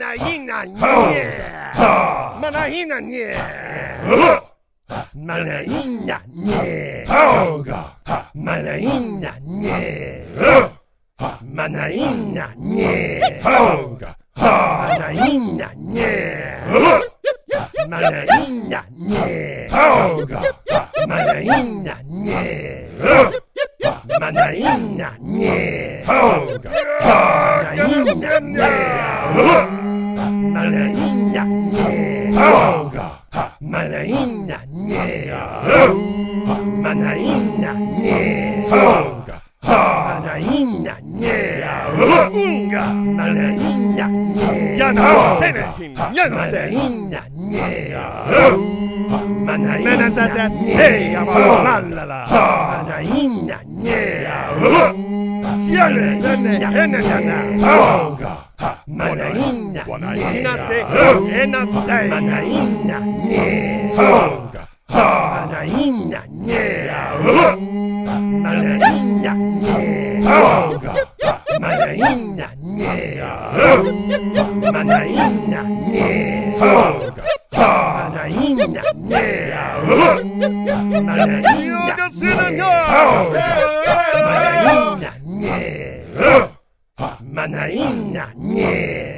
Manahina yeah. Manahina yeah. Manahina yeah. Hoga. Manahina yeah. Manahina yeah. Hoga. Manahina yeah. Manahina yeah. Hoga. Manahina yeah. Manahina yeah. Hoga. Manahina yeah. Manahina yeah. Hoga. Manahina yeah. Manahina yeah. Hoga. Manahina yeah. Inga. Manahina yeah. Yana Senekin. Yana Senekin. Manahina yeah. Manahina yeah. Manahina, Manahina say, Ena say, Manahina, yeah, Hoga, Manahina, yeah, Manahina, yeah, Hoga, Manahina, yeah, Manahina, yeah, Hoga, Manahina, yeah, Manahina, yeah, Manahina, yeah. Oh, Manahina,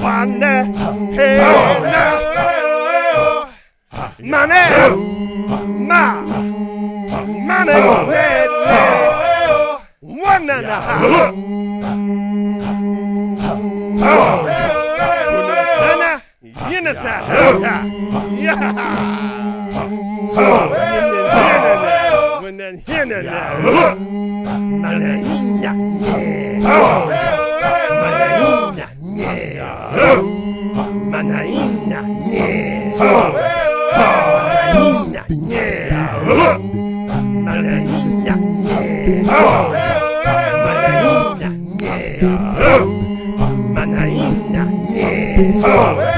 wana hena, mane ma, mane hene, wana na ha, unasana yinasa ha, yaha, wenen hene na, mane hina. Manahina, yeah. Manahina, yeah. Manahina, yeah. Manahina, yeah. Manahina, yeah. Manahina, yeah. Manahina, yeah.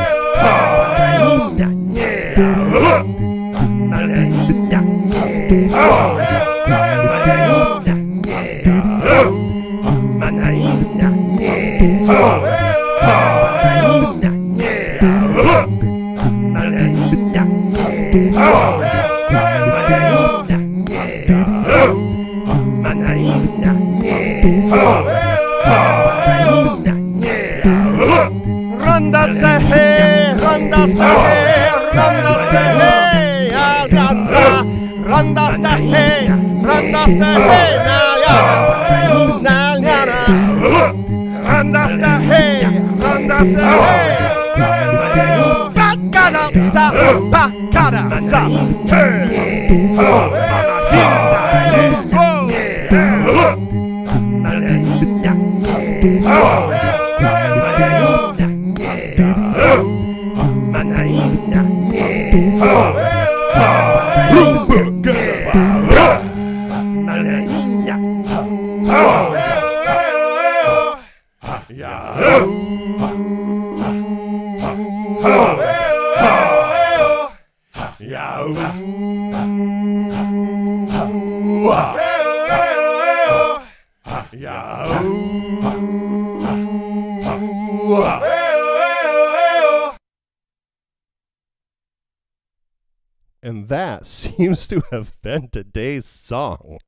And that seems to have been today's song.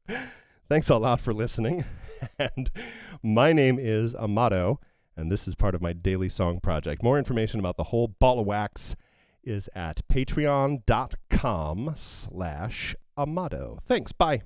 Thanks a lot for listening. And my name is Amado, and this is part of my daily song project. More information about the whole ball of wax is at patreon.com/Amado. Thanks. Bye.